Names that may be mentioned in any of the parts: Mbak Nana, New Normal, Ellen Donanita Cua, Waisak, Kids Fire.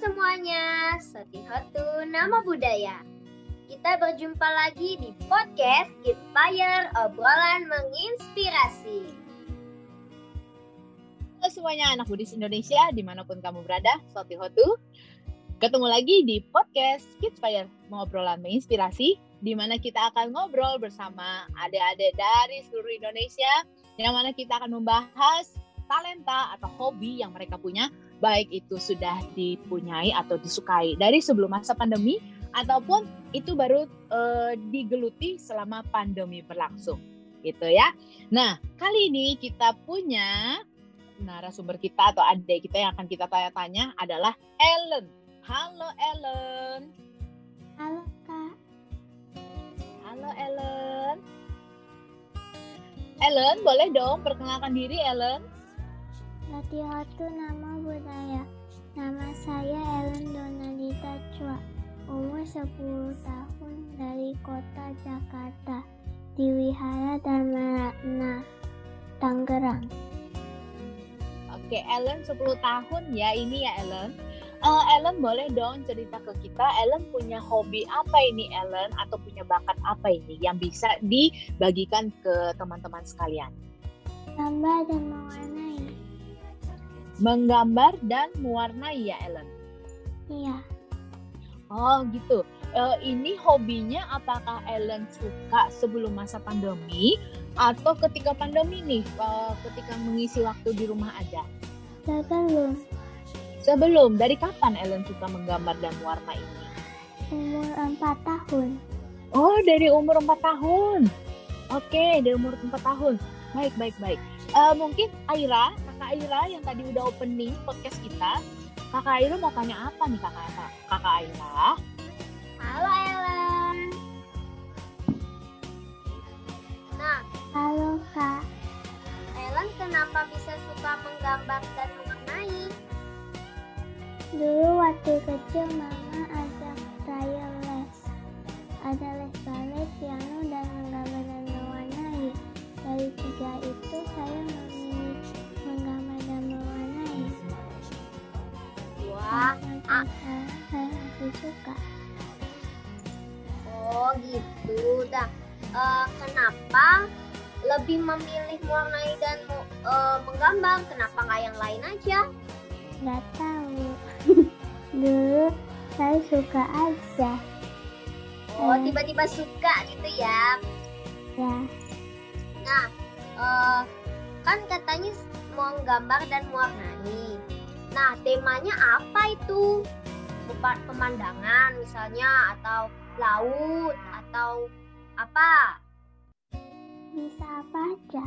semuanya, Sotihottu Nama Budaya. Kita berjumpa lagi di podcast Kids Fire, obrolan menginspirasi. Halo semuanya anak budis Indonesia, dimanapun kamu berada, Sotihottu. Ketemu lagi di podcast Kids Fire, obrolan menginspirasi, di mana kita akan ngobrol bersama adik-adik dari seluruh Indonesia, yang mana kita akan membahas talenta atau hobi yang mereka punya, baik itu sudah dipunyai atau disukai dari sebelum masa pandemi, ataupun itu baru digeluti selama pandemi berlangsung, gitu ya. Nah, kali ini kita punya narasumber kita atau adik kita yang akan kita tanya-tanya adalah Ellen. Halo Ellen. Halo Kak. Halo Ellen. Ellen, boleh dong perkenalkan diri Ellen? Sotihottu Nama Budaya. Nama saya Ellen Donanita Cua, umur 10 tahun dari kota Jakarta, di Wihara Dharma Ratna, Tangerang. Oke, Ellen 10 tahun ya ini ya Ellen. Ellen boleh dong cerita ke kita, Ellen punya hobi apa ini Ellen, atau punya bakat apa ini yang bisa dibagikan ke teman-teman sekalian? Gambar dan mewarnai. Menggambar dan mewarnai ya Ellen? Iya. Oh gitu, ini hobinya apakah Ellen suka sebelum masa pandemi atau ketika pandemi nih, ketika mengisi waktu di rumah aja? Sebelum, dari kapan Ellen suka menggambar dan mewarnai ini? Umur 4 tahun. Oh dari umur 4 tahun, oke dari umur 4 tahun, baik. Mungkin Aira, Kakak Aira yang tadi udah opening podcast kita, Kakak Aira mau tanya apa nih Kakak Aira? Halo Ellen. Nah, halo Kak. Ellen kenapa bisa suka menggambar dan mewarnai? Dulu waktu kecil Mama ajak saya les. Ada les balet, piano, dan menggambar dan mewarnai. Dari 3 itu saya memilih menggambar dan mewarnai. Wah, saya masih suka. Oh gitu, kenapa lebih memilih mewarnai dan menggambar? Kenapa nggak yang lain aja? Nggak tahu. Dulu saya suka aja. Oh tiba-tiba suka gitu ya? Ya. Nah, kan katanya mau menggambar dan mewarnai. Nah, temanya apa itu? Pemandangan misalnya, atau laut, atau apa? Bisa apa aja.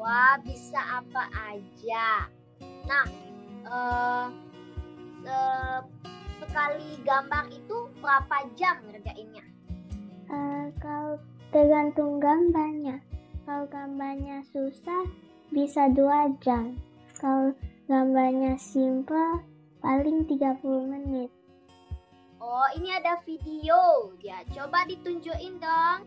Wah, bisa apa aja. Nah, sekali gambar itu berapa jam ngerjainnya? Kalau tergantung gambarnya. Kalau gambarnya susah, bisa 2 jam. Kalau gambarnya simple, paling 30 menit. Oh, ini ada video. Ya, coba ditunjukin dong.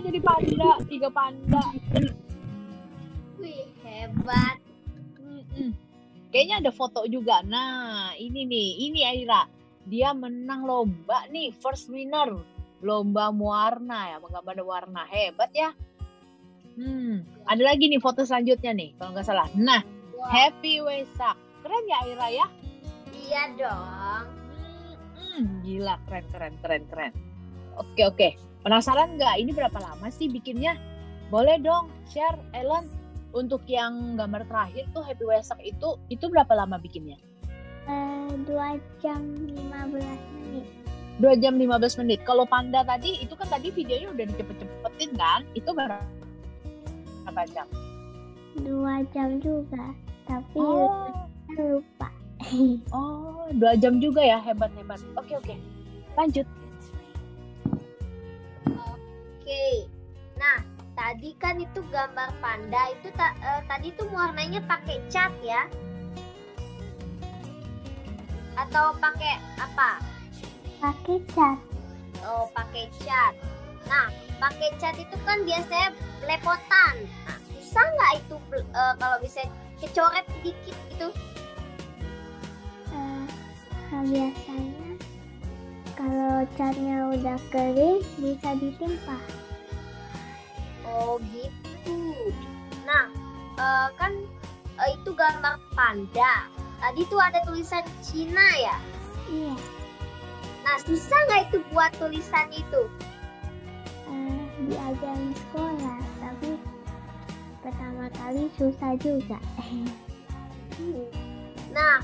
jadi panda, 3 panda. Wih, hebat. Kayaknya ada foto juga. Nah, ini nih, ini Aira. Dia menang lomba nih, first winner. Lomba mewarna ya, menggambar warna. Hebat ya. Ada lagi nih foto selanjutnya nih, kalau nggak salah. Nah, wow. Happy Waisak. Keren ya Aira ya? Iya dong. Gila, keren. Oke. Penasaran nggak ini berapa lama sih bikinnya? Boleh dong share, Ellen. Untuk yang gambar terakhir tuh Happy Waisak itu berapa lama bikinnya? 2 jam 15 menit. 2 jam 15 menit. Kalau panda tadi itu kan tadi videonya udah dicepet-cepetin kan? Itu berapa jam? 2 jam juga, tapi lupa. Oh, 2 jam juga ya, hebat. Oke. Lanjut. Oke. Nah, tadi kan itu gambar panda itu tadi itu warnanya pakai cat ya? Atau pakai apa? Pakai cat. Oh, pakai cat. Nah, pakai cat itu kan biasanya belepotan. Nah, susah nggak itu kalau bisa kecoret sedikit gitu? Biasanya kalau catnya udah kering bisa ditimpa. Oh gitu. Nah, kan itu gambar panda. Tadi tuh ada tulisan Cina ya? Iya. Nah, susah nggak itu buat tulisan itu? Diajarin sekolah, tapi pertama kali susah juga. Nah,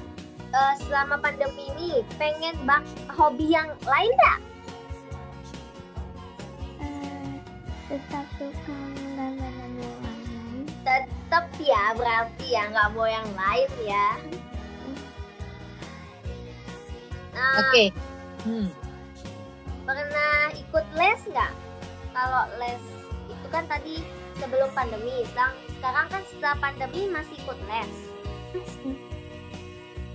selama pandemi ini pengen hobi yang lain nggak? Tetap suka menggambar warna. Tetap ya, berarti ya nggak mau yang lain ya. Nah, oke. Pernah ikut les nggak? Kalau les itu kan tadi sebelum pandemi, sekarang kan setelah pandemi masih ikut les.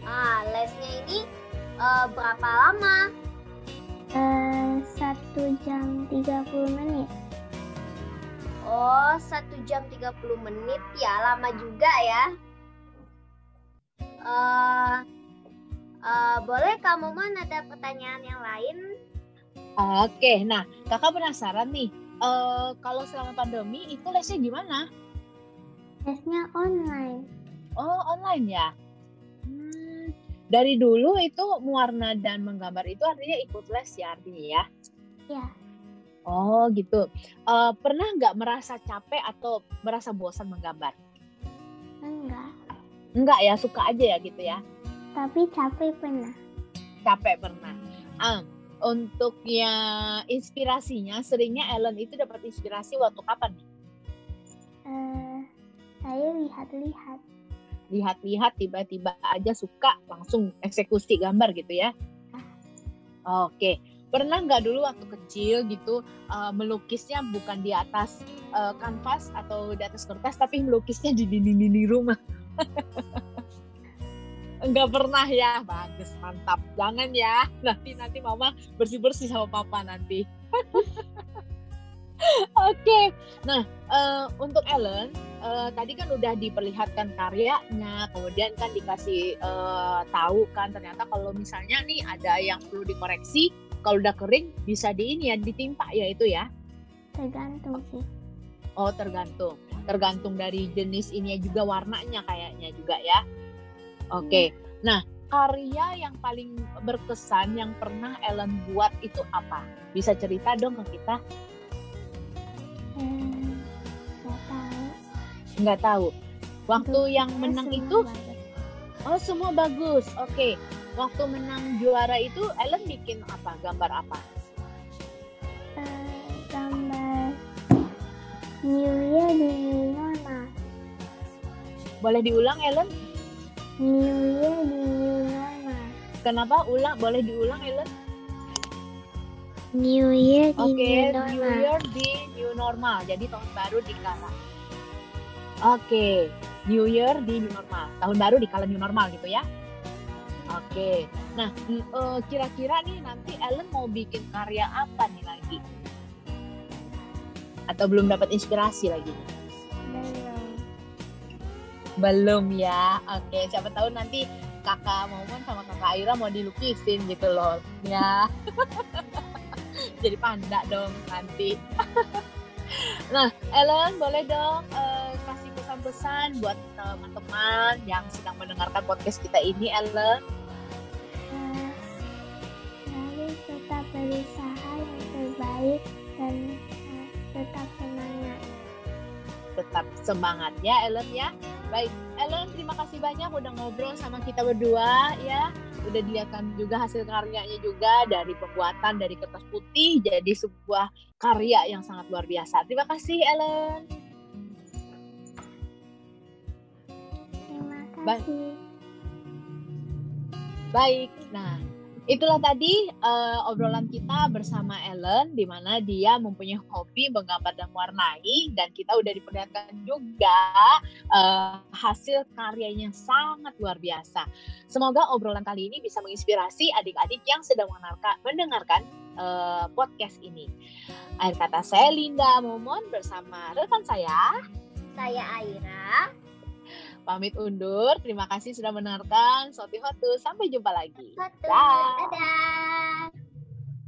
Ah, lesnya ini berapa lama? 1 jam 30 menit. Oh, 1 jam 30 menit ya, lama juga ya. Boleh kamu mana ada pertanyaan yang lain? Oke, nah kakak penasaran nih, kalau selama pandemi itu lesnya gimana? Lesnya online. Oh, online ya. Dari dulu itu mewarna dan menggambar itu artinya ikut les ya artinya ya? Iya. Oh gitu. Pernah nggak merasa capek atau merasa bosan menggambar? Enggak. Enggak ya, suka aja ya gitu ya? Tapi capek pernah. Capek pernah. Untuk yang inspirasinya, seringnya Ellen itu dapat inspirasi waktu kapan? Saya lihat-lihat. Lihat-lihat, tiba-tiba aja suka, langsung eksekusi gambar gitu ya? Oke. Pernah nggak dulu waktu kecil gitu melukisnya bukan di atas kanvas atau di atas kertas, tapi melukisnya di dinding-dinding rumah? Enggak pernah ya? Bagus, mantap. Jangan ya, nanti mama bersih-bersih sama papa nanti. Oke. Nah, untuk Ellen, tadi kan udah diperlihatkan karyanya, kemudian kan dikasih tahu kan ternyata kalau misalnya nih ada yang perlu dikoreksi, kalau udah kering bisa ditimpa ya itu ya? Tergantung sih. Oh, tergantung. Tergantung dari jenis ini juga, warnanya kayaknya juga ya. Oke. Nah, karya yang paling berkesan yang pernah Ellen buat itu apa? Bisa cerita dong ke kita? Nggak tahu. Waktu yang menang itu bagus. Oh, semua bagus. Oke. Waktu menang juara itu Ellen bikin apa? Gambar apa? Gambar New Year di New Normal. Boleh diulang, Ellen? New Year di New Normal. Kenapa ulang? Boleh diulang, Ellen? New Year di New Normal. Oke, New Year di New Normal. Jadi tahun baru di kala. Oke, New Year di New Normal. Tahun baru di kala New Normal gitu ya? Oke, nah kira-kira nih nanti Ellen mau bikin karya apa nih lagi? Atau belum dapat inspirasi lagi? Belum ya. Oke, siapa tahu nanti kakak Momon sama kakak Aira mau dilukisin gitu loh ya. Jadi panda dong nanti. Nah, Ellen boleh dong kasih pesan-pesan buat teman-teman yang sedang mendengarkan podcast kita ini, Ellen. Harus tetap berusaha yang terbaik dan tetap semangat. Tetap semangat ya, Ellen ya. Baik, Ellen, terima kasih banyak udah ngobrol sama kita berdua ya. Udah dilihatkan juga hasil karyanya juga dari pembuatan dari kertas putih jadi sebuah karya yang sangat luar biasa. Terima kasih, Ellen. Terima kasih. Baik. Nah, itulah tadi obrolan kita bersama Ellen, di mana dia mempunyai hobi menggambar dan mewarnai, dan kita udah diperlihatkan juga hasil karyanya sangat luar biasa. Semoga obrolan kali ini bisa menginspirasi adik-adik yang sedang mendengarkan podcast ini. Akhir kata, saya Linda Momon bersama rekan saya Aira. Pamit undur. Terima kasih sudah mendengarkan Soti Hotu. Sampai jumpa lagi. Dadah.